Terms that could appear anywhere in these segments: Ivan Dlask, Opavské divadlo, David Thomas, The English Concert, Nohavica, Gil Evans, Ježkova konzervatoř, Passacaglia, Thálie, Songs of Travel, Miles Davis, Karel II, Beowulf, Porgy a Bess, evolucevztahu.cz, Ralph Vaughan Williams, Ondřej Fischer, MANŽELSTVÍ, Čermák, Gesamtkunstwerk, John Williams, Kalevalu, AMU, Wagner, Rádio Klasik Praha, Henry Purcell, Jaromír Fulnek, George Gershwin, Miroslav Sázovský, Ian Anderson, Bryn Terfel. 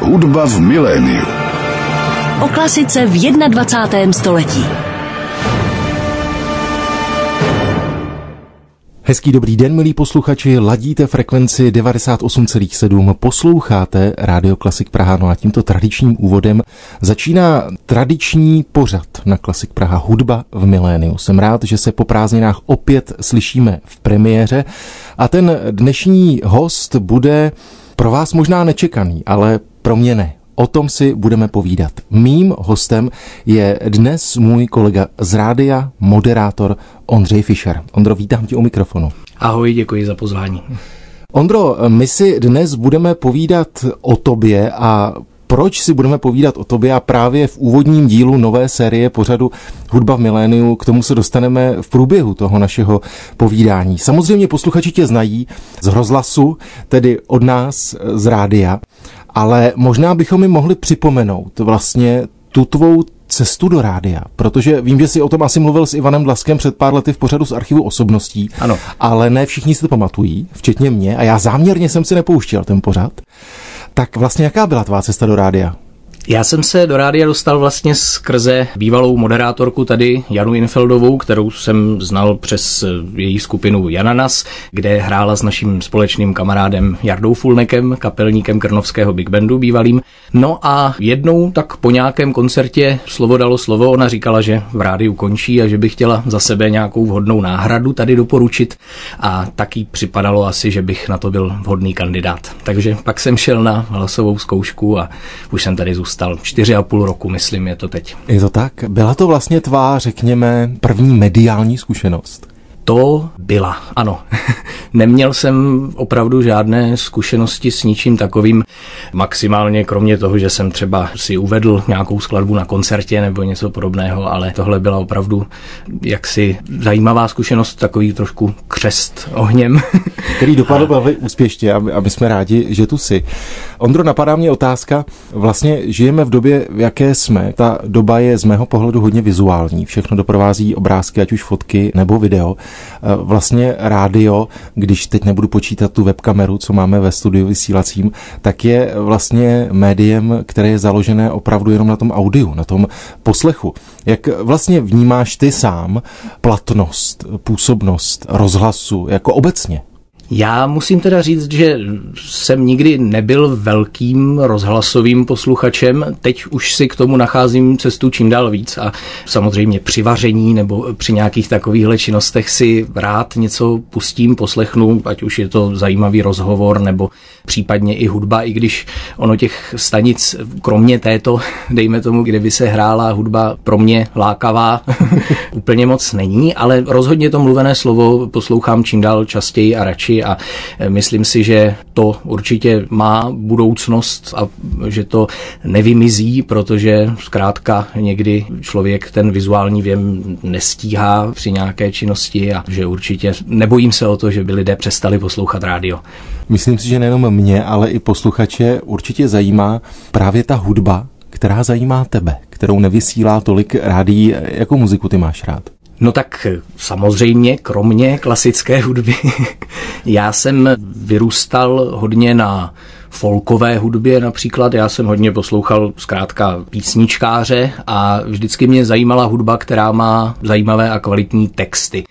Hudba v miléniu. O klasice v 21. století. Hezký dobrý den, milí posluchači, ladíte frekvenci 98,7, posloucháte Rádio Klasik Praha, no a tímto tradičním úvodem začíná tradiční pořad na Klasik Praha, hudba v miléniu. Jsem rád, že se po prázdninách opět slyšíme v premiéře a ten dnešní host bude pro vás možná nečekaný, ale pro mě ne. O tom si budeme povídat. Mým hostem je dnes můj kolega z rádia, moderátor Ondřej Fischer. Ondro, vítám tě u mikrofonu. Ahoj, děkuji za pozvání. Ondro, my si dnes budeme povídat o tobě a proč si budeme povídat o tobě a právě v úvodním dílu nové série pořadu Hudba v miléniu, k tomu se dostaneme v průběhu toho našeho povídání. Samozřejmě posluchači tě znají z rozhlasu, tedy od nás z rádia, ale možná bychom jim mohli připomenout vlastně tu tvou cestu do rádia, protože vím, že jsi o tom asi mluvil s Ivanem Dlaskem před pár lety v pořadu z Archivu osobností, ano. Ale ne všichni si to pamatují, včetně mě, a já záměrně jsem si nepouštěl ten pořad. Tak vlastně jaká byla tvá cesta do rádia? Já jsem se do rádia dostal vlastně skrze bývalou moderátorku tady Janu Infeldovou, kterou jsem znal přes její skupinu Jananas, kde hrála s naším společným kamarádem Jardou Fulnekem, kapelníkem Krnovského big bandu bývalým. No a jednou tak po nějakém koncertě slovo dalo slovo, ona říkala, že v rádiu končí a že by chtěla za sebe nějakou vhodnou náhradu tady doporučit a taky připadalo asi, že bych na to byl vhodný kandidát. Takže pak jsem šel na hlasovou zkoušku a už jsem tady zůstal. 4,5 roku, myslím, je to teď. Je to tak? Byla to vlastně tvá, řekněme, první mediální zkušenost? To byla, ano. Neměl jsem opravdu žádné zkušenosti s ničím takovým. Maximálně kromě toho, že jsem třeba si uvedl nějakou skladbu na koncertě nebo něco podobného, ale tohle byla opravdu jaksi zajímavá zkušenost, takový trošku křest ohněm. Který dopadl velmi úspěšně a my jsme rádi, že tu jsi. Ondro, napadá mě otázka, vlastně žijeme v době, v jaké jsme. Ta doba je z mého pohledu hodně vizuální. Všechno doprovází obrázky, ať už fotky nebo video. Vlastně rádio, když teď nebudu počítat tu webkameru, co máme ve studiu vysílacím, tak je vlastně médiem, které je založené opravdu jenom na tom audiu, na tom poslechu. Jak vlastně vnímáš ty sám platnost, působnost rozhlasu jako obecně? Já musím teda říct, že jsem nikdy nebyl velkým rozhlasovým posluchačem, teď už si k tomu nacházím cestu čím dál víc a samozřejmě při vaření nebo při nějakých takovýchhle činnostech si rád něco pustím, poslechnu, ať už je to zajímavý rozhovor nebo případně i hudba, i když ono těch stanic, kromě této, dejme tomu, kde by se hrála hudba, pro mě lákavá úplně moc není, ale rozhodně to mluvené slovo poslouchám čím dál častěji a radši. A myslím si, že to určitě má budoucnost a že to nevymizí, protože zkrátka někdy člověk ten vizuální věm nestíhá při nějaké činnosti a že určitě nebojím se o to, že by lidé přestali poslouchat rádio. Myslím si, že nejenom mě, ale i posluchače určitě zajímá právě ta hudba, která zajímá tebe, kterou nevysílá tolik rádií. Jakou muziku ty máš rád? No tak samozřejmě, kromě klasické hudby, já jsem vyrůstal hodně na folkové hudbě například. Já jsem hodně poslouchal zkrátka písničkáře a vždycky mě zajímala hudba, která má zajímavé a kvalitní texty.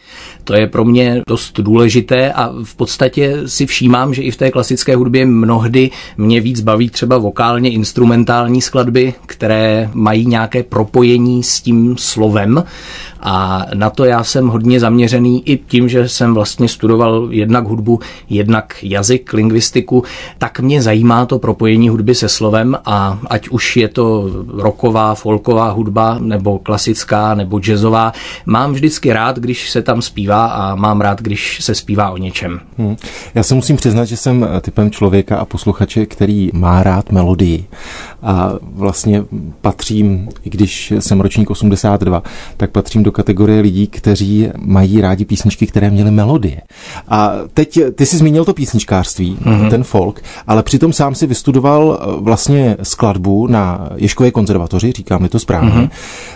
To je pro mě dost důležité a v podstatě si všímám, že i v té klasické hudbě mnohdy mě víc baví třeba vokálně instrumentální skladby, které mají nějaké propojení s tím slovem a na to já jsem hodně zaměřený i tím, že jsem vlastně studoval jednak hudbu, jednak jazyk, lingvistiku, tak mě zajímá to propojení hudby se slovem a ať už je to rocková, folková hudba, nebo klasická, nebo jazzová, mám vždycky rád, když se tam zpívá a mám rád, když se zpívá o něčem. Já se musím přiznat, že jsem typem člověka a posluchače, který má rád melodii a vlastně patřím, i když jsem ročník 82, tak patřím do kategorie lidí, kteří mají rádi písničky, které měly melodie. A teď ty jsi zmínil to písničkářství, ten folk, ale přitom sám si vystudoval vlastně skladbu na Ježkově konzervatoři, říkám-li to správně,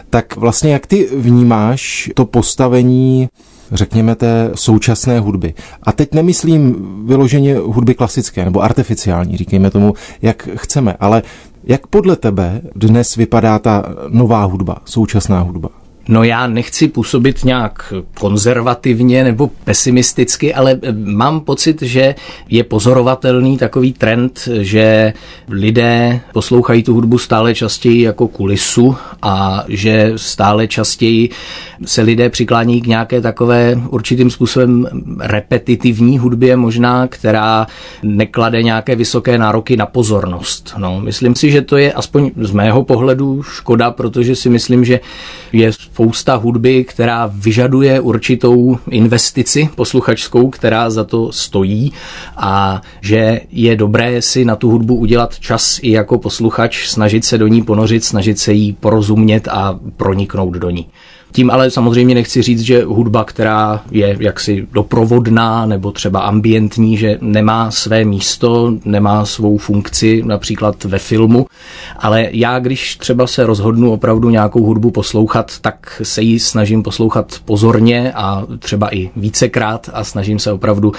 tak vlastně jak ty vnímáš to postavení řekněme, té současné hudby. A teď nemyslím vyloženě hudby klasické nebo artificiální, říkejme tomu, jak chceme, ale jak podle tebe dnes vypadá ta nová hudba, současná hudba? No já nechci působit nějak konzervativně nebo pesimisticky, ale mám pocit, že je pozorovatelný takový trend, že lidé poslouchají tu hudbu stále častěji jako kulisu a že stále častěji se lidé přiklání k nějaké takové určitým způsobem repetitivní hudbě možná, která neklade nějaké vysoké nároky na pozornost. No, myslím si, že to je aspoň z mého pohledu škoda, protože si myslím, že je spousta hudby, která vyžaduje určitou investici posluchačskou, která za to stojí, a že je dobré si na tu hudbu udělat čas i jako posluchač, snažit se do ní ponořit, snažit se jí porozumět a proniknout do ní. Tím ale samozřejmě nechci říct, že hudba, která je jaksi doprovodná nebo třeba ambientní, že nemá své místo, nemá svou funkci například ve filmu, ale já, když třeba se rozhodnu opravdu nějakou hudbu poslouchat, tak se ji snažím poslouchat pozorně a třeba i vícekrát a snažím se opravdu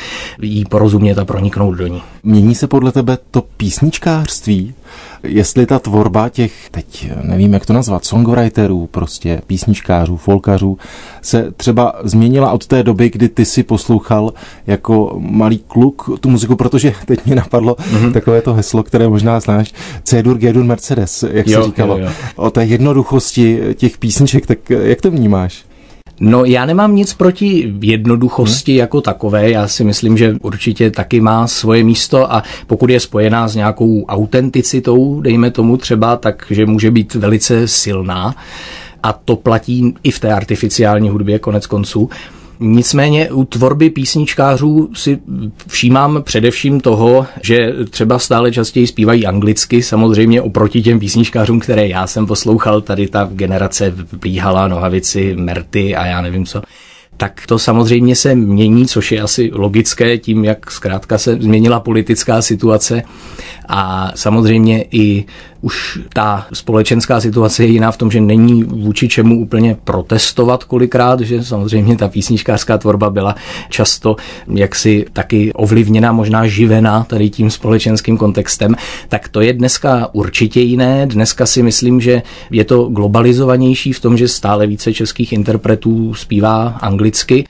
jí porozumět a proniknout do ní. Mění se podle tebe to písničkářství? Jestli ta tvorba těch, teď nevím, jak to nazvat, songwriterů, prostě písničkářů, folkařů, se třeba změnila od té doby, kdy ty si poslouchal jako malý kluk tu muziku, protože teď mi napadlo takové to heslo, které možná znáš, C dur, G dur, Mercedes, jak se říkalo. Jo. O té jednoduchosti těch písniček, tak jak to vnímáš? No, já nemám nic proti jednoduchosti jako takové, já si myslím, že určitě taky má svoje místo, a pokud je spojená s nějakou autenticitou, dejme tomu třeba, tak že může být velice silná, a to platí i v té artificiální hudbě konec konců. Nicméně u tvorby písničkářů si všímám především toho, že třeba stále častěji zpívají anglicky, samozřejmě oproti těm písničkářům, které já jsem poslouchal, tady ta generace Plíhala, Nohavici, Merty a já nevím co. Tak to samozřejmě se mění, což je asi logické tím, jak zkrátka se změnila politická situace, a samozřejmě i už ta společenská situace je jiná v tom, že není vůči čemu úplně protestovat kolikrát, že samozřejmě ta písničkářská tvorba byla často jaksi taky ovlivněna, možná živená tady tím společenským kontextem, tak to je dneska určitě jiné. Dneska si myslím, že je to globalizovanější v tom, že stále více českých interpretů zpívá anglicky.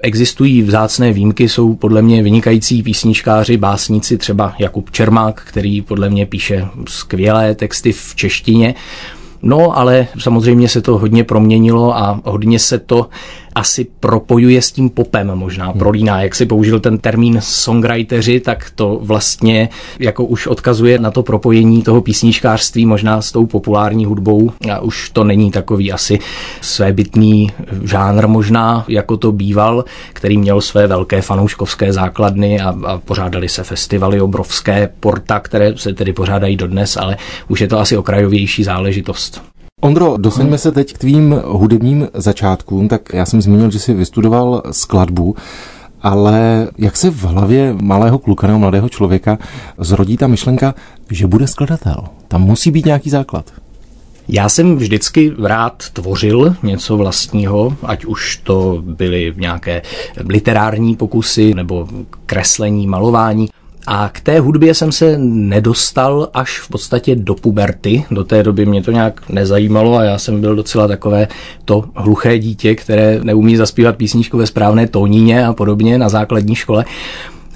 Existují vzácné výjimky, jsou podle mě vynikající písničkáři, básníci, třeba Jakub Čermák, který podle mě píše skvělé texty v češtině. No, ale samozřejmě se to hodně proměnilo a hodně se to asi propojuje s tím popem možná, prolíná. Jak si použil ten termín songwriteři, tak to vlastně jako už odkazuje na to propojení toho písničkářství možná s tou populární hudbou, a už to není takový asi svébytný žánr možná, jako to býval, který měl své velké fanouškovské základny a pořádaly se festivaly obrovské, porta, které se tedy pořádají dodnes, ale už je to asi okrajovější záležitost. Ondro, dosaňme se teď k tvým hudebním začátkům. Tak já jsem zmínil, že jsi vystudoval skladbu, ale jak se v hlavě malého kluka nebo mladého člověka zrodí ta myšlenka, že bude skladatel? Tam musí být nějaký základ. Já jsem vždycky rád tvořil něco vlastního, ať už to byly nějaké literární pokusy nebo kreslení, malování. A k té hudbě jsem se nedostal až v podstatě do puberty. Do té doby mě to nějak nezajímalo a já jsem byl docela takové to hluché dítě, které neumí zaspívat písničku ve správné tónině a podobně na základní škole.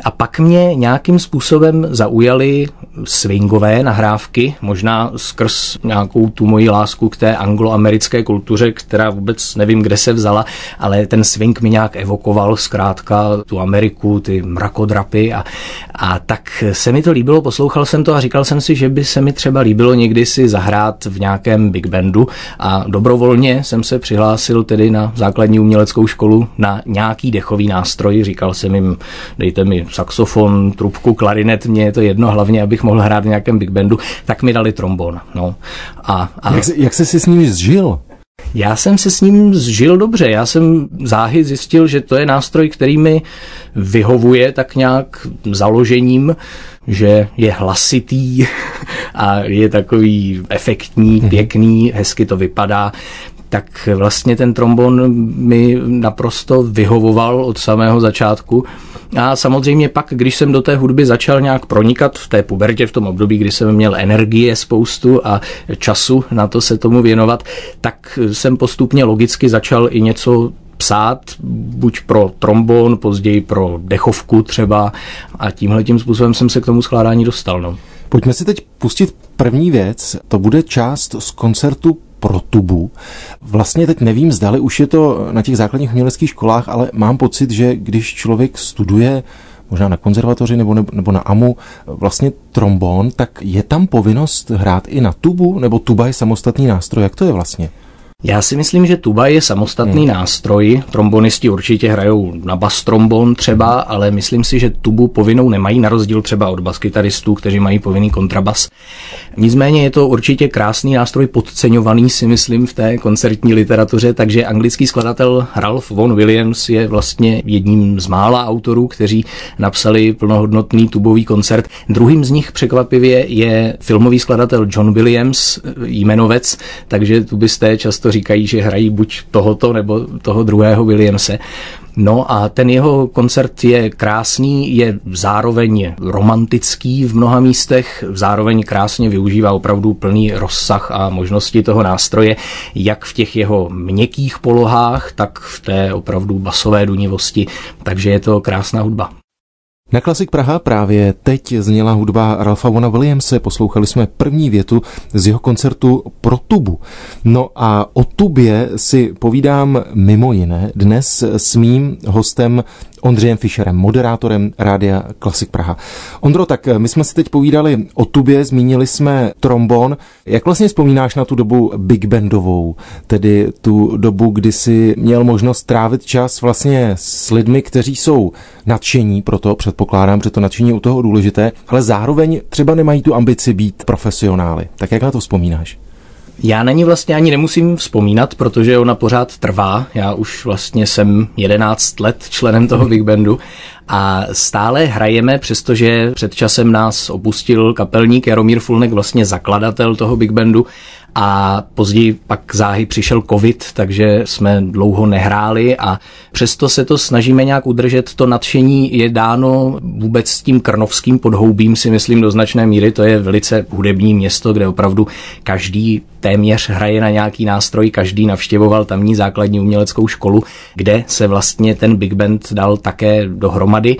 A pak mě nějakým způsobem zaujaly swingové nahrávky, možná skrz nějakou tu moji lásku k té angloamerické kultuře, která vůbec nevím, kde se vzala, ale ten swing mi nějak evokoval zkrátka tu Ameriku, ty mrakodrapy, a tak se mi to líbilo, poslouchal jsem to a říkal jsem si, že by se mi třeba líbilo někdy si zahrát v nějakém big bandu, a dobrovolně jsem se přihlásil tedy na základní uměleckou školu na nějaký dechový nástroj, říkal jsem jim, dejte mi saxofon, trubku, klarinet, mně je to jedno, hlavně, abych mohl hrát v nějakém big bandu, tak mi dali trombon. No. Jak jsi s ním zžil? Já jsem se s ním zžil dobře, já jsem záhy zjistil, že to je nástroj, který mi vyhovuje tak nějak založením, že je hlasitý a je takový efektní, pěkný, hezky to vypadá. tak vlastně ten trombon mi naprosto vyhovoval od samého začátku. A samozřejmě pak, když jsem do té hudby začal nějak pronikat v té pubertě, v tom období, kdy jsem měl energie spoustu a času na to se tomu věnovat, tak jsem postupně logicky začal i něco psát, buď pro trombon, později pro dechovku třeba, a tímhletím způsobem jsem se k tomu skládání dostal. No. Pojďme si teď pustit první věc, to bude část z koncertu pro tubu. Vlastně teď nevím, zdali už je to na těch základních uměleckých školách, ale mám pocit, že když člověk studuje možná na konzervatoři nebo na AMU vlastně trombón, tak je tam povinnost hrát i na tubu, nebo tuba je samostatný nástroj, jak to je vlastně? Já si myslím, že tuba je samostatný nástroj. Trombonisti určitě hrajou na bastrombon třeba, ale myslím si, že tubu povinnou nemají, na rozdíl třeba od baskytaristů, kteří mají povinný kontrabas. Nicméně je to určitě krásný nástroj, podceňovaný si myslím v té koncertní literatuře, takže anglický skladatel Ralph Vaughan Williams je vlastně jedním z mála autorů, kteří napsali plnohodnotný tubový koncert. Druhým z nich překvapivě je filmový skladatel John Williams, jmenovec, takže tubisté často říkají, že hrají buď tohoto nebo toho druhého Williamse. No a ten jeho koncert je krásný, je zároveň romantický v mnoha místech, zároveň krásně využívá opravdu plný rozsah a možnosti toho nástroje, jak v těch jeho měkkých polohách, tak v té opravdu basové dunivosti, takže je to krásná hudba. Na Klasik Praha právě teď zněla hudba Ralpha Vaughan Williamse, poslouchali jsme první větu z jeho koncertu pro tubu. No a o tubě si povídám mimo jiné dnes s mým hostem Ondřejem Fischerem, moderátorem Rádia Klasik Praha. Ondro, tak my jsme si teď povídali o tubě, zmínili jsme trombon. Jak vlastně vzpomínáš na tu dobu big bandovou, tedy tu dobu, kdy si měl možnost trávit čas vlastně s lidmi, kteří jsou nadšení pro to, předpokládám, že to nadšení u toho důležité, ale zároveň třeba nemají tu ambici být profesionály. Tak jak na to vzpomínáš? Já na ní vlastně ani nemusím vzpomínat, protože ona pořád trvá. Já už vlastně jsem 11 let členem toho big bandu a stále hrajeme, přestože před časem nás opustil kapelník Jaromír Fulnek, vlastně zakladatel toho big bandu, a později pak záhy přišel covid, takže jsme dlouho nehráli a přesto se to snažíme nějak udržet. To nadšení je dáno vůbec s tím krnovským podhoubím, si myslím, do značné míry. To je velice hudební město, kde opravdu každý téměř hraje na nějaký nástroj, každý navštěvoval tamní základní uměleckou školu, kde se vlastně ten big band dal také dohromady.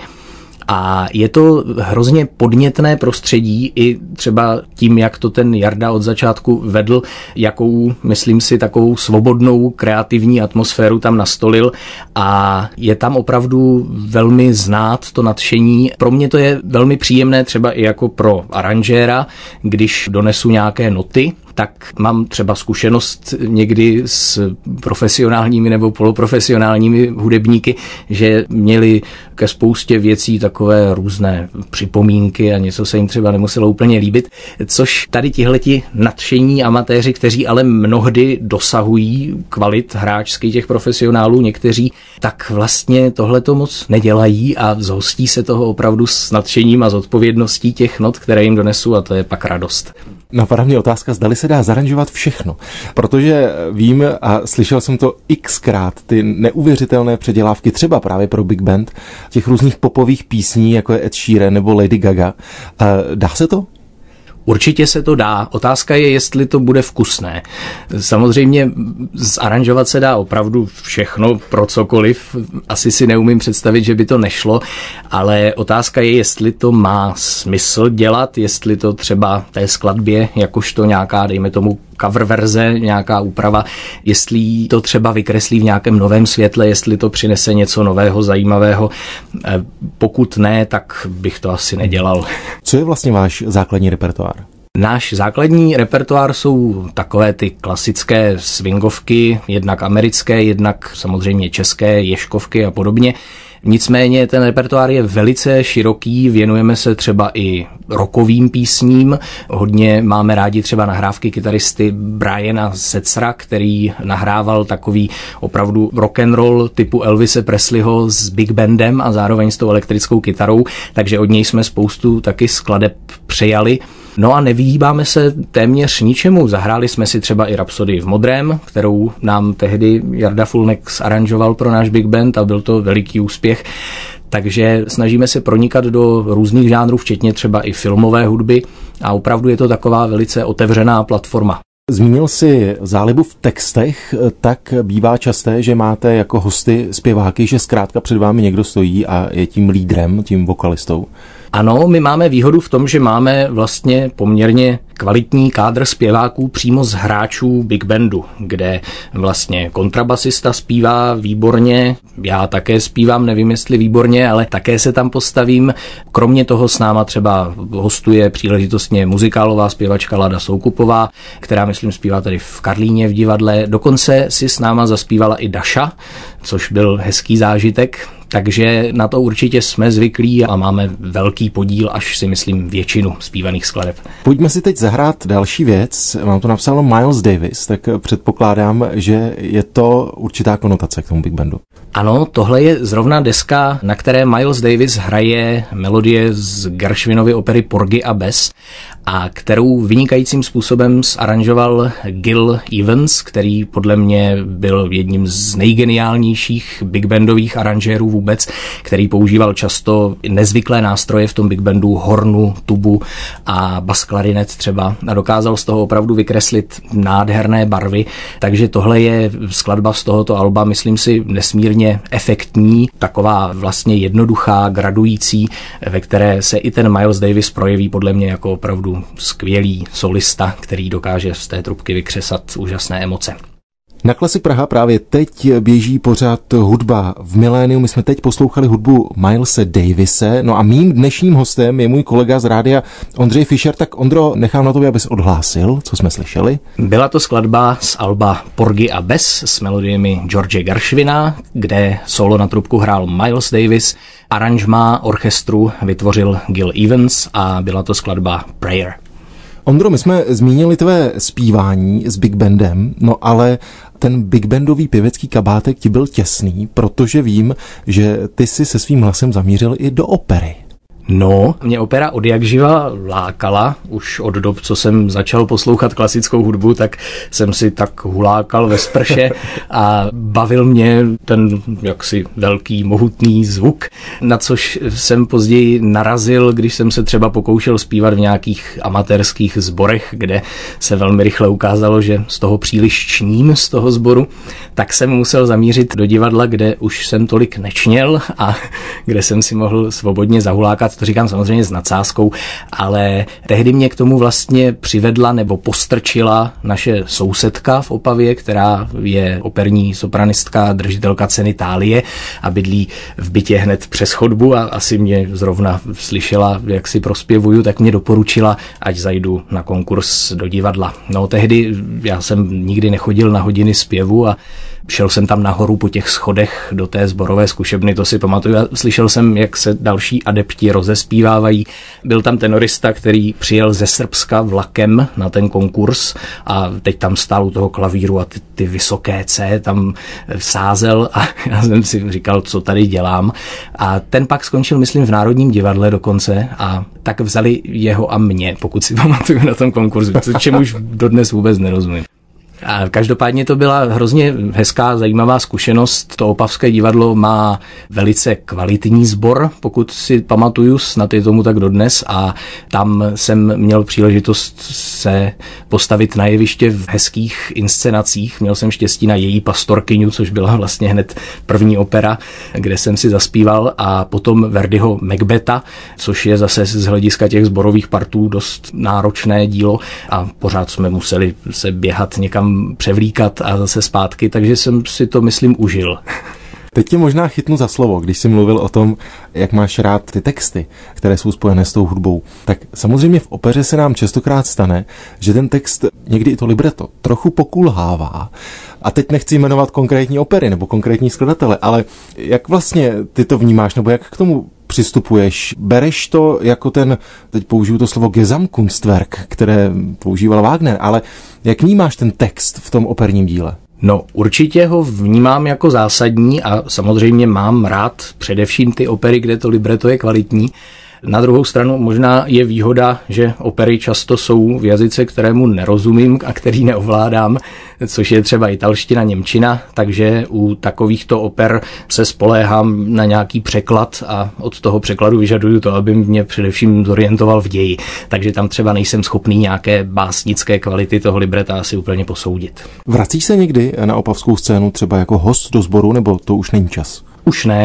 A je to hrozně podnětné prostředí i třeba tím, jak to ten Jarda od začátku vedl, jakou, myslím si, takovou svobodnou kreativní atmosféru tam nastolil, a je tam opravdu velmi znát to nadšení. Pro mě to je velmi příjemné třeba i jako pro aranžéra, když donesu nějaké noty, tak mám třeba zkušenost někdy s profesionálními nebo poloprofesionálními hudebníky, že měli ke spoustě věcí takové různé připomínky a něco se jim třeba nemuselo úplně líbit, což tady tihleti nadšení amatéři, kteří ale mnohdy dosahují kvalit hráčsky těch profesionálů někteří, tak vlastně tohleto moc nedělají a zhostí se toho opravdu s nadšením a zodpovědností těch not, které jim donesu, a to je pak radost. Napadá mě otázka, zdali se dá zaranžovat všechno, protože vím a slyšel jsem to xkrát, ty neuvěřitelné předělávky třeba právě pro big band, těch různých popových písní, jako je Ed Sheeran nebo Lady Gaga. Dá se to? Určitě se to dá. Otázka je, jestli to bude vkusné. Samozřejmě zaranžovat se dá opravdu všechno pro cokoliv. Asi si neumím představit, že by to nešlo, ale otázka je, jestli to má smysl dělat, jestli to třeba té skladbě, jakožto nějaká, dejme tomu, cover verze, nějaká úprava, jestli to třeba vykreslí v nějakém novém světle, jestli to přinese něco nového, zajímavého. Pokud ne, tak bych to asi nedělal. Co je vlastně váš základní repertoár? Náš základní repertoár jsou takové ty klasické swingovky, jednak americké, jednak samozřejmě české, ješkovky a podobně. Nicméně ten repertoár je velice široký, věnujeme se třeba i rockovým písním, hodně máme rádi třeba nahrávky kytaristy Briana Setzera, který nahrával takový opravdu rock'n'roll typu Elvise Presleyho s big bandem a zároveň s tou elektrickou kytarou, takže od něj jsme spoustu taky skladeb přejali. No a nevyhýbáme se téměř ničemu. Zahráli jsme si třeba i Rapsodii v modrém, kterou nám tehdy Jarda Fulnek zaranžoval pro náš big band a byl to veliký úspěch. Takže snažíme se pronikat do různých žánrů, včetně třeba i filmové hudby, a opravdu je to taková velice otevřená platforma. Zmínil jsi zálibu v textech, tak bývá časté, že máte jako hosty zpěváky, že zkrátka před vámi někdo stojí a je tím lídrem, tím vokalistou. Ano, my máme výhodu v tom, že máme vlastně poměrně kvalitní kádr zpěváků přímo z hráčů big bandu, kde vlastně kontrabasista zpívá výborně, já také zpívám, nevím jestli výborně, ale také se tam postavím. Kromě toho s náma třeba hostuje příležitostně muzikálová zpěvačka Lada Soukupová, která myslím zpívá tady v Karlíně v divadle. Dokonce si s náma zaspívala i Daša, což byl hezký zážitek. Takže na to určitě jsme zvyklí a máme velký podíl, až si myslím většinu zpívaných skladeb. Pojďme si teď zahrát další věc. Mám to napsáno Miles Davis, tak předpokládám, že je to určitá konotace k tomu big bandu. Ano, tohle je zrovna deska, na které Miles Davis hraje melodie z Gershwinovy opery Porgy a Bess a kterou vynikajícím způsobem zaranžoval Gil Evans, který podle mě byl jedním z nejgeniálnějších big bandových aranžérů vůbec, který používal často nezvyklé nástroje v tom big bandu, hornu, tubu a basklarinet třeba, a dokázal z toho opravdu vykreslit nádherné barvy, takže tohle je skladba z tohoto alba, myslím si, nesmírně efektní, taková vlastně jednoduchá, gradující, ve které se i ten Miles Davis projeví podle mě jako opravdu skvělý solista, který dokáže z té trubky vykřesat úžasné emoce. Na Klasik Praha právě teď běží pořád hudba v miléniu. My jsme teď poslouchali hudbu Milese Davise. No a mým dnešním hostem je můj kolega z rádia Ondřej Fischer. Tak Ondro, nechám na tobě, abys odhlásil, co jsme slyšeli. Byla to skladba z alba Porgy a Bess s melodiemi George Gershwina, kde solo na trubku hrál Miles Davis. Aranžma orchestru vytvořil Gil Evans a byla to skladba Prayer. Ondro, my jsme zmínili tvé zpívání s big bandem, no ale ten big bandový pěvecký kabátek ti byl těsný, protože vím, že ty jsi se svým hlasem zamířil i do opery. No, mě opera odjakživa lákala, už od dob, co jsem začal poslouchat klasickou hudbu, tak jsem si tak hulákal ve sprše a bavil mě ten jaksi velký, mohutný zvuk, na což jsem později narazil, když jsem se třeba pokoušel zpívat v nějakých amatérských sborech, kde se velmi rychle ukázalo, že z toho příliš čním, z toho sboru, tak jsem musel zamířit do divadla, kde už jsem tolik nečněl a kde jsem si mohl svobodně zahulákat. To říkám samozřejmě s nadsázkou, ale tehdy mě k tomu vlastně přivedla nebo postrčila naše sousedka v Opavě, která je operní sopranistka, držitelka ceny Thálie a bydlí v bytě hned přes chodbu a asi mě zrovna slyšela, jak si prospěvuju, tak mě doporučila, ať zajdu na konkurs do divadla. No tehdy já jsem nikdy nechodil na hodiny zpěvu a šel jsem tam nahoru po těch schodech do té sborové zkušebny, to si pamatuju, a slyšel jsem, jak se další adepti rozespívávají. Byl tam tenorista, který přijel ze Srbska vlakem na ten konkurs a teď tam stál u toho klavíru a ty vysoké C tam sázel a já jsem si říkal, co tady dělám. A ten pak skončil, myslím, v Národním divadle dokonce a tak vzali jeho a mě, pokud si pamatuju, na tom konkursu, čemuž dodnes vůbec nerozumím. A každopádně to byla hrozně hezká, zajímavá zkušenost. To Opavské divadlo má velice kvalitní sbor, pokud si pamatuju, snad je tomu tak dodnes, a tam jsem měl příležitost se postavit na jeviště v hezkých inscenacích. Měl jsem štěstí na Její pastorkyňu, což byla vlastně hned první opera, kde jsem si zaspíval, a potom Verdiho Macbetha, což je zase z hlediska těch sborových partů dost náročné dílo a pořád jsme museli se běhat někam převlíkat a zase zpátky, takže jsem si to, myslím, užil. Teď tě možná chytnu za slovo, když jsi mluvil o tom, jak máš rád ty texty, které jsou spojené s tou hudbou. Tak samozřejmě v opeře se nám častokrát stane, že ten text, někdy i to libreto, trochu pokulhává. A teď nechci jmenovat konkrétní opery nebo konkrétní skladatele, ale jak vlastně ty to vnímáš, nebo jak k tomu přistupuješ? Bereš to jako ten, teď použiju to slovo Gesamtkunstwerk, které používal Wagner, ale jak vnímáš ten text v tom operním díle? No, určitě ho vnímám jako zásadní a samozřejmě mám rád především ty opery, kde to libreto je kvalitní, Na druhou stranu možná je výhoda, že opery často jsou v jazyce, kterému nerozumím a který neovládám, což je třeba italština, němčina, takže u takovýchto oper se spoléhám na nějaký překlad a od toho překladu vyžaduju to, aby mě především zorientoval v ději. Takže tam třeba nejsem schopný nějaké básnické kvality toho libreta asi úplně posoudit. Vracíš se někdy na opavskou scénu třeba jako host do sboru, nebo to už není čas?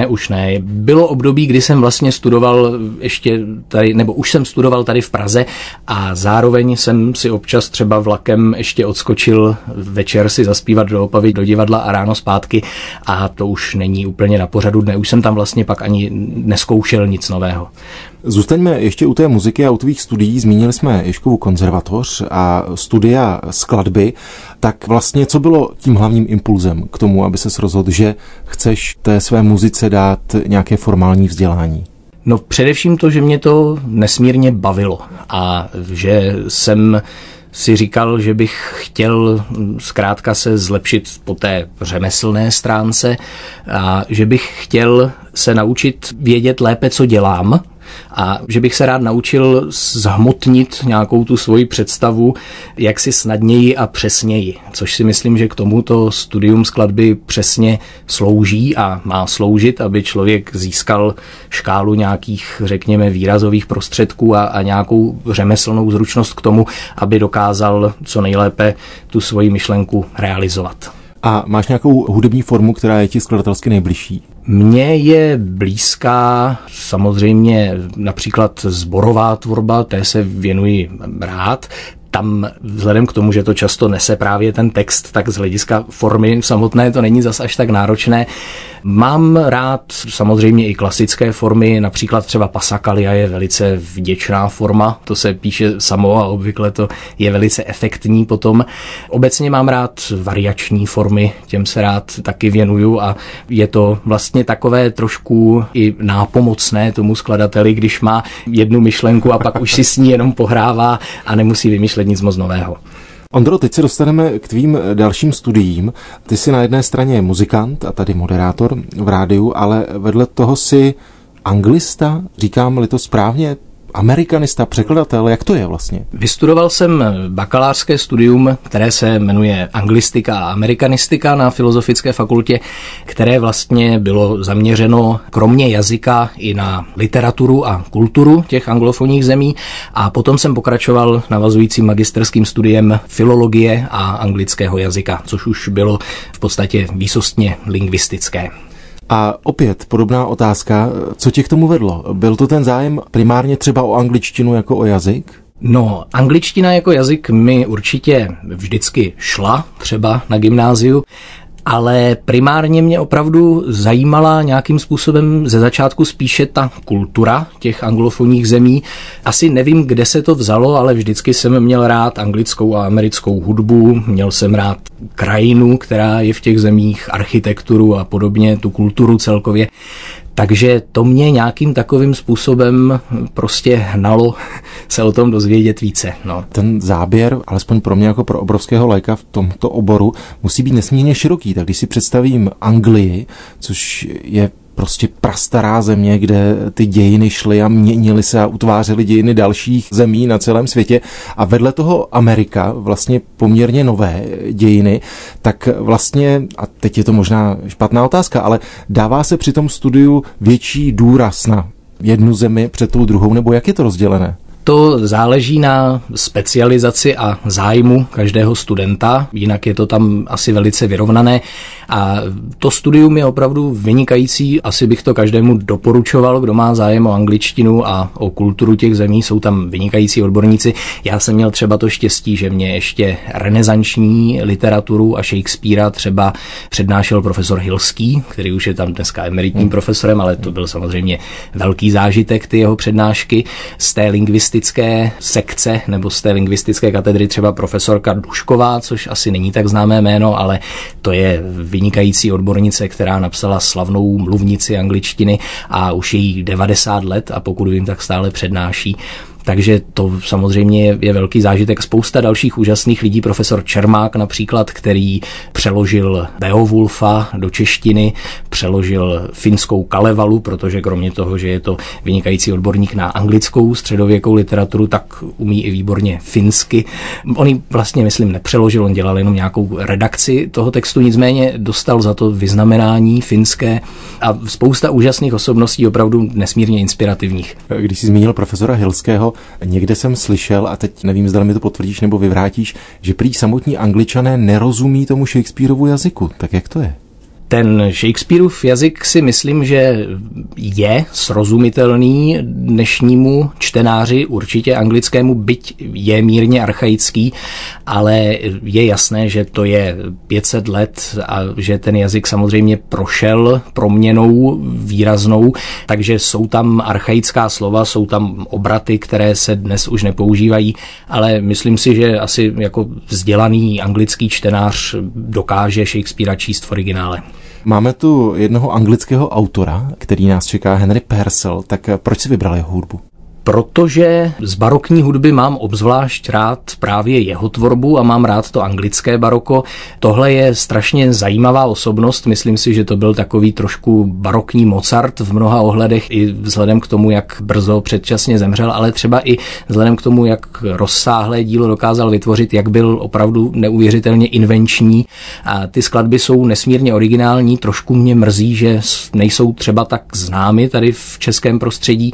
Už ne. Bylo období, kdy jsem vlastně studoval ještě tady, nebo už jsem studoval tady v Praze a zároveň jsem si občas třeba vlakem ještě odskočil večer si zaspívat do Opavy, do divadla a ráno zpátky a to už není úplně na pořadu dne. Už jsem tam vlastně pak ani neskoušel nic nového. Zůstaňme ještě u té muziky a u tvých studií. Zmínili jsme Ježkovu konzervatoř a studia skladby. Tak vlastně co bylo tím hlavním impulzem k tomu, aby ses rozhodl, že chceš té své muzice dát nějaké formální vzdělání? No především to, že mě to nesmírně bavilo a že jsem si říkal, že bych chtěl zkrátka se zlepšit po té řemeslné stránce a že bych chtěl se naučit vědět lépe, co dělám, a že bych se rád naučil zhmotnit nějakou tu svoji představu jaksi snadněji a přesněji, což si myslím, že k tomuto studium skladby přesně slouží a má sloužit, aby člověk získal škálu nějakých, řekněme, výrazových prostředků a nějakou řemeslnou zručnost k tomu, aby dokázal co nejlépe tu svoji myšlenku realizovat. A máš nějakou hudební formu, která je ti skladatelsky nejbližší? Mně je blízká samozřejmě například sborová tvorba, té se věnuji rád. Tam vzhledem k tomu, že to často nese právě ten text, tak z hlediska formy samotné to není zas až tak náročné. Mám rád samozřejmě i klasické formy, například třeba Passacaglia je velice vděčná forma, to se píše samo a obvykle to je velice efektní potom. Obecně mám rád variační formy, těm se rád taky věnuju a je to vlastně takové trošku i nápomocné tomu skladateli, když má jednu myšlenku a pak už si s ní jenom pohrává a nemusí vymýšlet nic moc nového. Ondro, teď se dostaneme k tvým dalším studiím. Ty jsi na jedné straně muzikant a tady moderátor v rádiu, ale vedle toho jsi anglista, říkám-li to správně, amerikanista, překladatel, jak to je vlastně? Vystudoval jsem bakalářské studium, které se jmenuje anglistika a amerikanistika na Filozofické fakultě, které vlastně bylo zaměřeno kromě jazyka i na literaturu a kulturu těch anglofonních zemí a potom jsem pokračoval navazujícím magisterským studiem filologie a anglického jazyka, což už bylo v podstatě výsostně lingvistické. A opět podobná otázka, co tě k tomu vedlo? Byl to ten zájem primárně třeba o angličtinu jako o jazyk? No, angličtina jako jazyk mi určitě vždycky šla, třeba na gymnáziu, ale primárně mě opravdu zajímala nějakým způsobem ze začátku spíše ta kultura těch anglofonních zemí. Asi nevím, kde se to vzalo, ale vždycky jsem měl rád anglickou a americkou hudbu, měl jsem rád krajinu, která je v těch zemích, architekturu a podobně, tu kulturu celkově. Takže to mě nějakým takovým způsobem prostě hnalo se o tom dozvědět více. No. Ten záběr, alespoň pro mě jako pro obrovského laika v tomto oboru, musí být nesmírně široký. Tak když si představím Anglii, což je prostě prastará země, kde ty dějiny šly a měnily se a utvářely dějiny dalších zemí na celém světě a vedle toho Amerika, vlastně poměrně nové dějiny, tak vlastně, a teď je to možná špatná otázka, ale dává se při tom studiu větší důraz na jednu zemi před tou druhou, nebo jak je to rozdělené? To záleží na specializaci a zájmu každého studenta, jinak je to tam asi velice vyrovnané a to studium je opravdu vynikající, asi bych to každému doporučoval, kdo má zájem o angličtinu a o kulturu těch zemí, jsou tam vynikající odborníci. Já jsem měl třeba to štěstí, že mě ještě renesanční literaturu a Shakespearea třeba přednášel profesor Hilský, který už je tam dneska emeritním profesorem, ale to byl samozřejmě velký zážitek, ty jeho přednášky z té lingvistiky sekce nebo z té lingvistické katedry třeba profesorka Dušková, což asi není tak známé jméno, ale to je vynikající odbornice, která napsala slavnou mluvnici angličtiny a už je jí 90 let a pokud vím, tak stále přednáší. takže to samozřejmě je velký zážitek. Spousta dalších úžasných lidí, profesor Čermák například, který přeložil Beowulfa do češtiny, přeložil finskou Kalevalu, protože kromě toho, že je to vynikající odborník na anglickou středověkou literaturu, tak umí i výborně finsky. On ji vlastně, myslím, nepřeložil, on dělal jenom nějakou redakci toho textu, nicméně dostal za to vyznamenání finské a spousta úžasných osobností, opravdu nesmírně inspirativních. Když jsi zmínil profesora Hilského, někde jsem slyšel, a teď nevím, zda mi to potvrdíš nebo vyvrátíš, že prý samotní Angličané nerozumí tomu Shakespearovu jazyku. Tak jak to je? Ten Shakespeareův jazyk si myslím, že je srozumitelný dnešnímu čtenáři, určitě anglickému, byť je mírně archaický, ale je jasné, že to je 500 let a že ten jazyk samozřejmě prošel proměnou výraznou, takže jsou tam archaická slova, jsou tam obraty, které se dnes už nepoužívají, ale myslím si, že asi jako vzdělaný anglický čtenář dokáže Shakespearea číst v originále. Máme tu jednoho anglického autora, který nás čeká, Henry Purcell, tak proč si vybral jeho hudbu? Protože z barokní hudby mám obzvlášť rád právě jeho tvorbu a mám rád to anglické baroko. Tohle je strašně zajímavá osobnost, myslím si, že to byl takový trošku barokní Mozart v mnoha ohledech, i vzhledem k tomu, jak brzo předčasně zemřel, ale třeba i vzhledem k tomu, jak rozsáhlé dílo dokázal vytvořit, jak byl opravdu neuvěřitelně invenční a ty skladby jsou nesmírně originální, trošku mě mrzí, že nejsou třeba tak známy tady v českém prostředí.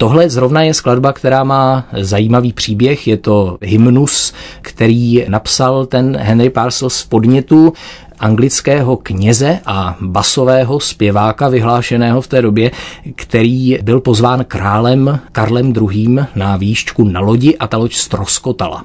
Tohle zrovna je skladba, která má zajímavý příběh, je to hymnus, který napsal ten Henry Purcell z podnětu anglického kněze a basového zpěváka vyhlášeného v té době, který byl pozván králem Karlem II. Na výšťku na lodi a ta loď ztroskotala.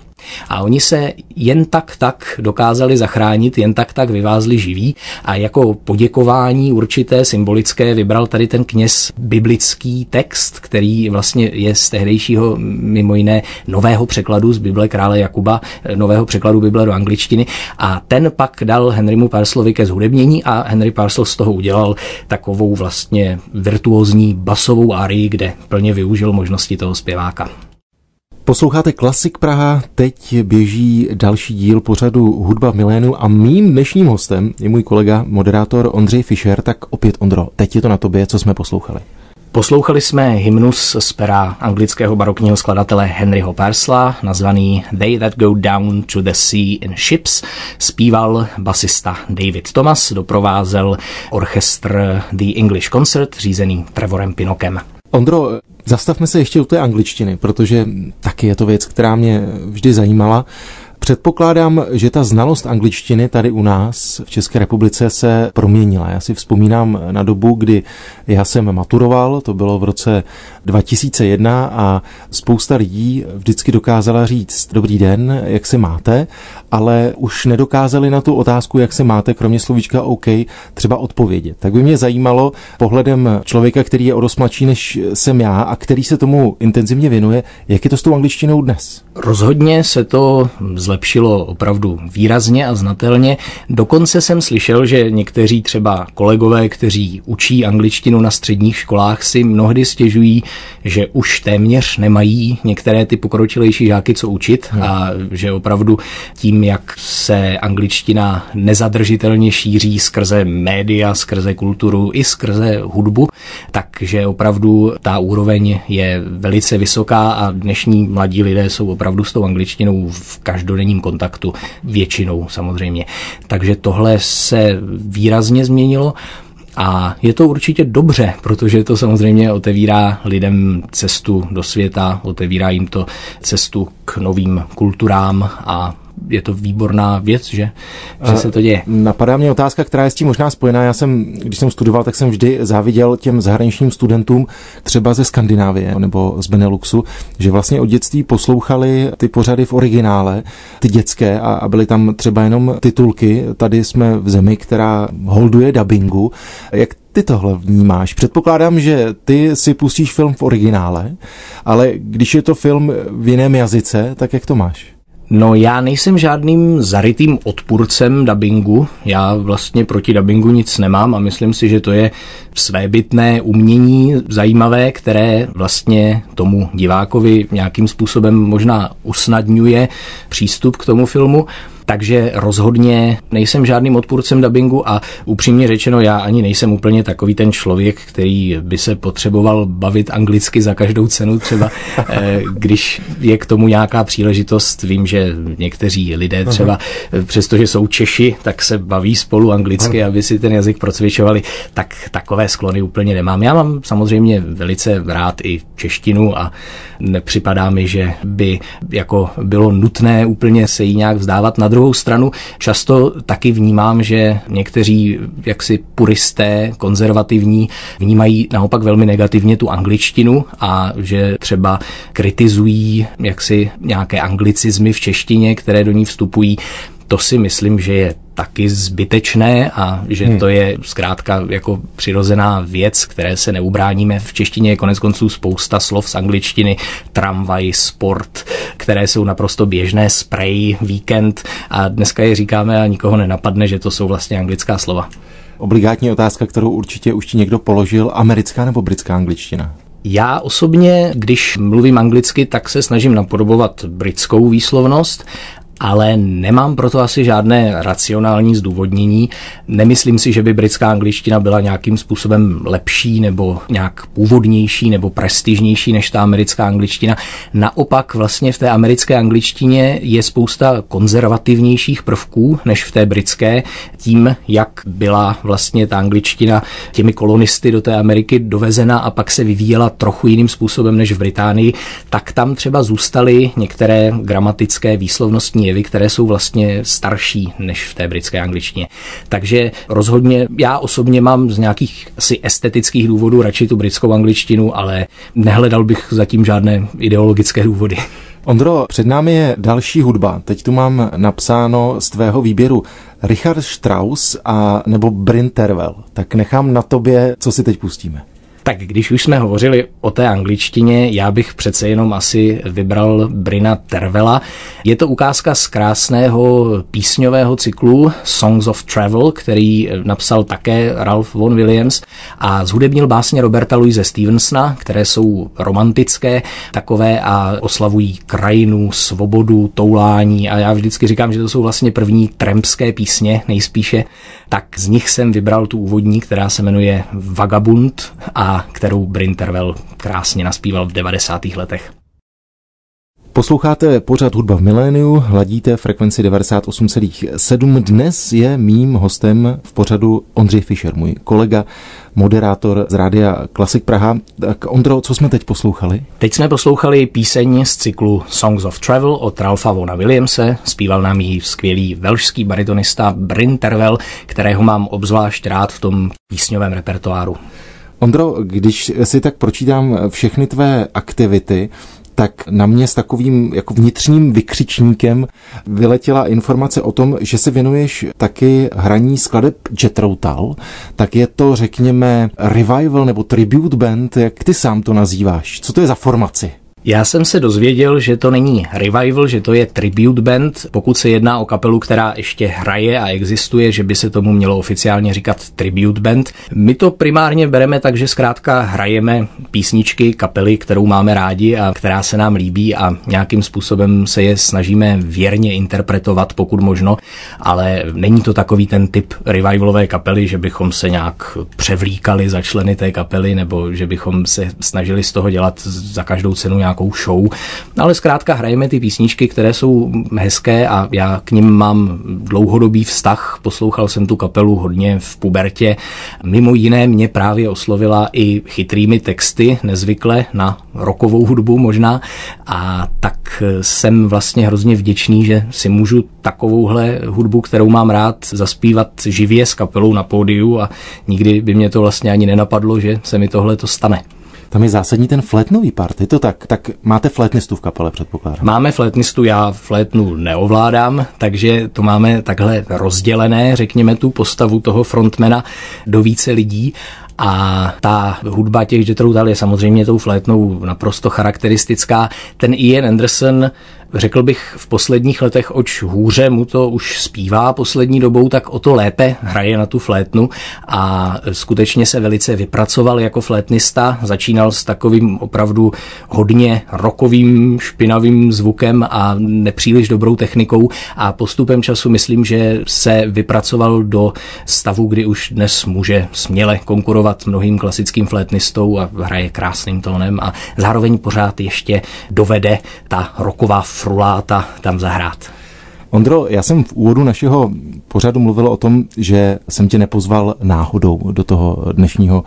A oni se jen tak dokázali zachránit, jen tak vyvázli živí a jako poděkování určité symbolické vybral tady ten kněz biblický text, který vlastně je z tehdejšího mimo jiné nového překladu z Bible krále Jakuba, nového překladu Bible do angličtiny a ten pak dal Henrymu Purcellovi ke zhudebnění a Henry Purcell z toho udělal takovou vlastně virtuózní basovou árii, kde plně využil možnosti toho zpěváka. Posloucháte Klasik Praha, teď běží další díl pořadu Hudba v miléniu a mým dnešním hostem je můj kolega, moderátor Ondřej Fischer. Tak opět, Ondro, teď je to na tobě, co jsme poslouchali. Poslouchali jsme hymnus z pera anglického barokního skladatele Henryho Purcella, nazvaný They That Go Down to the Sea in Ships. Zpíval basista David Thomas, doprovázel orchestr The English Concert, řízený Trevorem Pinnockem. Ondro, zastavme se ještě u té angličtiny, protože taky je to věc, která mě vždy zajímala. Předpokládám, že ta znalost angličtiny tady u nás v České republice se proměnila. Já si vzpomínám na dobu, kdy já jsem maturoval, to bylo v roce 2001 a spousta lidí vždycky dokázala říct dobrý den, jak se máte, ale už nedokázali na tu otázku, jak se máte, kromě slovíčka OK, třeba odpovědět. Tak by mě zajímalo pohledem člověka, který je o dost mladší než jsem já a který se tomu intenzivně věnuje, jak je to s tou angličtinou dnes? Rozhodně se to zlepšilo opravdu výrazně a znatelně. Dokonce jsem slyšel, že někteří třeba kolegové, kteří učí angličtinu na středních školách, si mnohdy stěžují, že už téměř nemají některé ty pokročilejší žáky co učit a že opravdu tím, jak se angličtina nezadržitelně šíří skrze média, skrze kulturu i skrze hudbu, takže opravdu ta úroveň je velice vysoká a dnešní mladí lidé jsou opravdu s tou angličtinou v každodenním kontaktu, většinou samozřejmě. Takže tohle se výrazně změnilo a je to určitě dobře, protože to samozřejmě otevírá lidem cestu do světa, otevírá jim to cestu k novým kulturám a je to výborná věc, že se to děje. Napadá mě otázka, která je s tím možná spojená. Já jsem, když jsem studoval, tak jsem vždy záviděl těm zahraničním studentům třeba ze Skandinávie nebo z Beneluxu, že vlastně od dětství poslouchali ty pořady v originále, ty dětské a byly tam třeba jenom titulky. Tady jsme v zemi, která holduje dabingu. Jak ty tohle vnímáš? Předpokládám, že ty si pustíš film v originále, ale když je to film v jiném jazyce, tak jak to máš? No, já nejsem žádným zarytým odpůrcem dabingu. Já vlastně proti dabingu nic nemám a myslím si, že to je svébytné umění zajímavé, které vlastně tomu divákovi nějakým způsobem možná usnadňuje přístup k tomu filmu. Takže rozhodně nejsem žádným odpůrcem dabingu a upřímně řečeno, já ani nejsem úplně takový ten člověk, který by se potřeboval bavit anglicky za každou cenu třeba, když je k tomu nějaká příležitost. Vím, že někteří lidé třeba, přestože jsou Češi, tak se baví spolu anglicky, aby si ten jazyk procvičovali, tak takové sklony úplně nemám. Já mám samozřejmě velice rád i češtinu a nepřipadá mi, že by jako bylo nutné úplně se jí nějak vzdávat. Na druhou stranu často taky vnímám, že někteří jaksi puristé, konzervativní vnímají naopak velmi negativně tu angličtinu a že třeba kritizují jaksi nějaké anglicizmy v češtině, které do ní vstupují. To si myslím, že je taky zbytečné a že to je zkrátka jako přirozená věc, které se neubráníme. V češtině je koneckonců spousta slov z angličtiny, tramvaj, sport, které jsou naprosto běžné, spray, víkend a dneska je říkáme a nikoho nenapadne, že to jsou vlastně anglická slova. Obligátní otázka, kterou určitě už ti někdo položil, americká nebo britská angličtina? Já osobně, když mluvím anglicky, tak se snažím napodobovat britskou výslovnost, ale nemám proto asi žádné racionální zdůvodnění. Nemyslím si, že by britská angličtina byla nějakým způsobem lepší nebo nějak původnější nebo prestižnější než ta americká angličtina. Naopak vlastně v té americké angličtině je spousta konzervativnějších prvků než v té britské. Tím, jak byla vlastně ta angličtina těmi kolonisty do té Ameriky dovezena a pak se vyvíjela trochu jiným způsobem než v Británii, tak tam třeba zůstaly některé gramatické výslovnostní jevy, které jsou vlastně starší než v té britské angličtině. Takže rozhodně já osobně mám z nějakých asi estetických důvodů radši tu britskou angličtinu, ale nehledal bych zatím žádné ideologické důvody. Ondro, před námi je další hudba. Teď tu mám napsáno z tvého výběru Richard Strauss a nebo Bryn Terfel. Tak nechám na tobě, co si teď pustíme. Tak když už jsme hovořili o té angličtině, já bych přece jenom asi vybral Bryna Terfela. Je to ukázka z krásného písňového cyklu Songs of Travel, který napsal také Ralph Vaughan Williams a zhudebnil básně Roberta Louise Stevensona, které jsou romantické takové a oslavují krajinu, svobodu, toulání a já vždycky říkám, že to jsou vlastně první trampské písně nejspíše, tak z nich jsem vybral tu úvodní, která se jmenuje Vagabund a kterou Bryn Terfel krásně naspíval v 90. letech. Posloucháte pořad Hudba v miléniu, hladíte frekvenci 98,7. Dnes je mým hostem v pořadu Ondřej Fischer, můj kolega, moderátor z Rádia Klasik Praha. Tak Ondro, co jsme teď poslouchali? Teď jsme poslouchali píseň z cyklu Songs of Travel od Ralpha Vaughana Williamse. Zpíval nám ji skvělý velšský baritonista Bryn Terfel, kterého mám obzvlášť rád v tom písňovém repertoáru. Ondro, když si tak pročítám všechny tvé aktivity, tak na mě s takovým jako vnitřním vykřičníkem vyletěla informace o tom, že se věnuješ taky hraní skladeb Jethro Tull, tak je to, řekněme, revival nebo tribute band, jak ty sám to nazýváš. Co to je za formaci? Já jsem se dozvěděl, že to není revival, že to je tribute band. Pokud se jedná o kapelu, která ještě hraje a existuje, že by se tomu mělo oficiálně říkat tribute band. My to primárně bereme tak, že zkrátka hrajeme písničky kapely, kterou máme rádi a která se nám líbí a nějakým způsobem se je snažíme věrně interpretovat, pokud možno, ale není to takový ten typ revivalové kapely, že bychom se nějak převlíkali za členy té kapely nebo že bychom se snažili z toho dělat za každou cenu nějakou show, ale zkrátka hrajeme ty písničky, které jsou hezké a já k nim mám dlouhodobý vztah. Poslouchal jsem tu kapelu hodně v pubertě. Mimo jiné mě právě oslovila i chytrými texty, nezvykle na rockovou hudbu možná, a tak jsem vlastně hrozně vděčný, že si můžu takovouhle hudbu, kterou mám rád, zaspívat živě s kapelou na pódiu a nikdy by mě to vlastně ani nenapadlo, že se mi tohle to stane. Tam je zásadní ten flétnový part, je to tak? Tak máte flétnistu v kapele, předpokládám. Máme flétnistu, já flétnu neovládám, takže to máme takhle rozdělené, řekněme tu postavu toho frontmana do více lidí. A ta hudba těch Jethro Tull je samozřejmě tou flétnou naprosto charakteristická. Ten Ian Anderson řekl bych, v posledních letech, oč hůře mu to už zpívá poslední dobou, tak o to lépe hraje na tu flétnu a skutečně se velice vypracoval jako flétnista. Začínal s takovým opravdu hodně rockovým, špinavým zvukem a nepříliš dobrou technikou a postupem času myslím, že se vypracoval do stavu, kdy už dnes může směle konkurovat mnohým klasickým flétnistou a hraje krásným tónem a zároveň pořád ještě dovede ta rocková fruláta tam zahrát. Ondro, já jsem v úvodu našeho pořadu mluvil o tom, že jsem tě nepozval náhodou do toho dnešního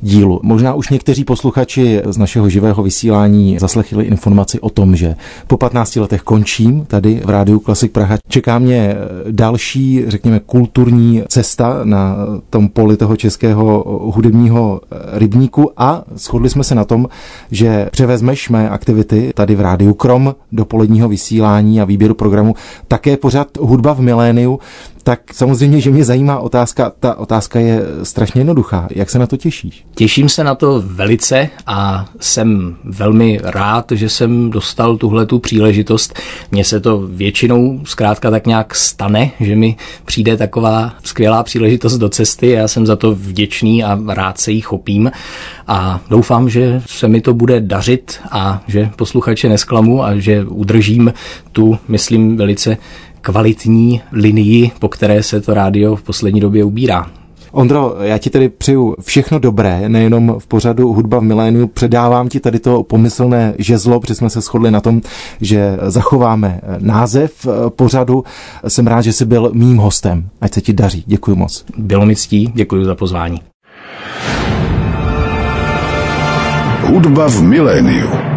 dílu. Možná už někteří posluchači z našeho živého vysílání zaslechli informaci o tom, že po 15 letech končím tady v Rádiu Klasik Praha. Čeká mě další, řekněme, kulturní cesta na tom poli toho českého hudebního rybníku a shodli jsme se na tom, že převezmeš mé aktivity tady v rádiu krom dopoledního vysílání a výběru programu tak je pořád hudba v miléniu, tak samozřejmě, že mě zajímá otázka. Ta otázka je strašně jednoduchá. Jak se na to těšíš? Těším se na to velice a jsem velmi rád, že jsem dostal tuhletu příležitost. Mně se to většinou zkrátka tak nějak stane, že mi přijde taková skvělá příležitost do cesty. Já jsem za to vděčný a rád se jí chopím a doufám, že se mi to bude dařit a že posluchače nesklamu a že udržím tu, myslím, velice kvalitní linii, po které se to rádio v poslední době ubírá. Ondro, já ti tedy přeju všechno dobré, nejenom v pořadu Hudba v miléniu, předávám ti tady to pomyslné žezlo, protože jsme se shodli na tom, že zachováme název pořadu. Jsem rád, že jsi byl mým hostem. Ať se ti daří. Děkuji moc. Bylo mi ctí, děkuji za pozvání. Hudba v miléniu.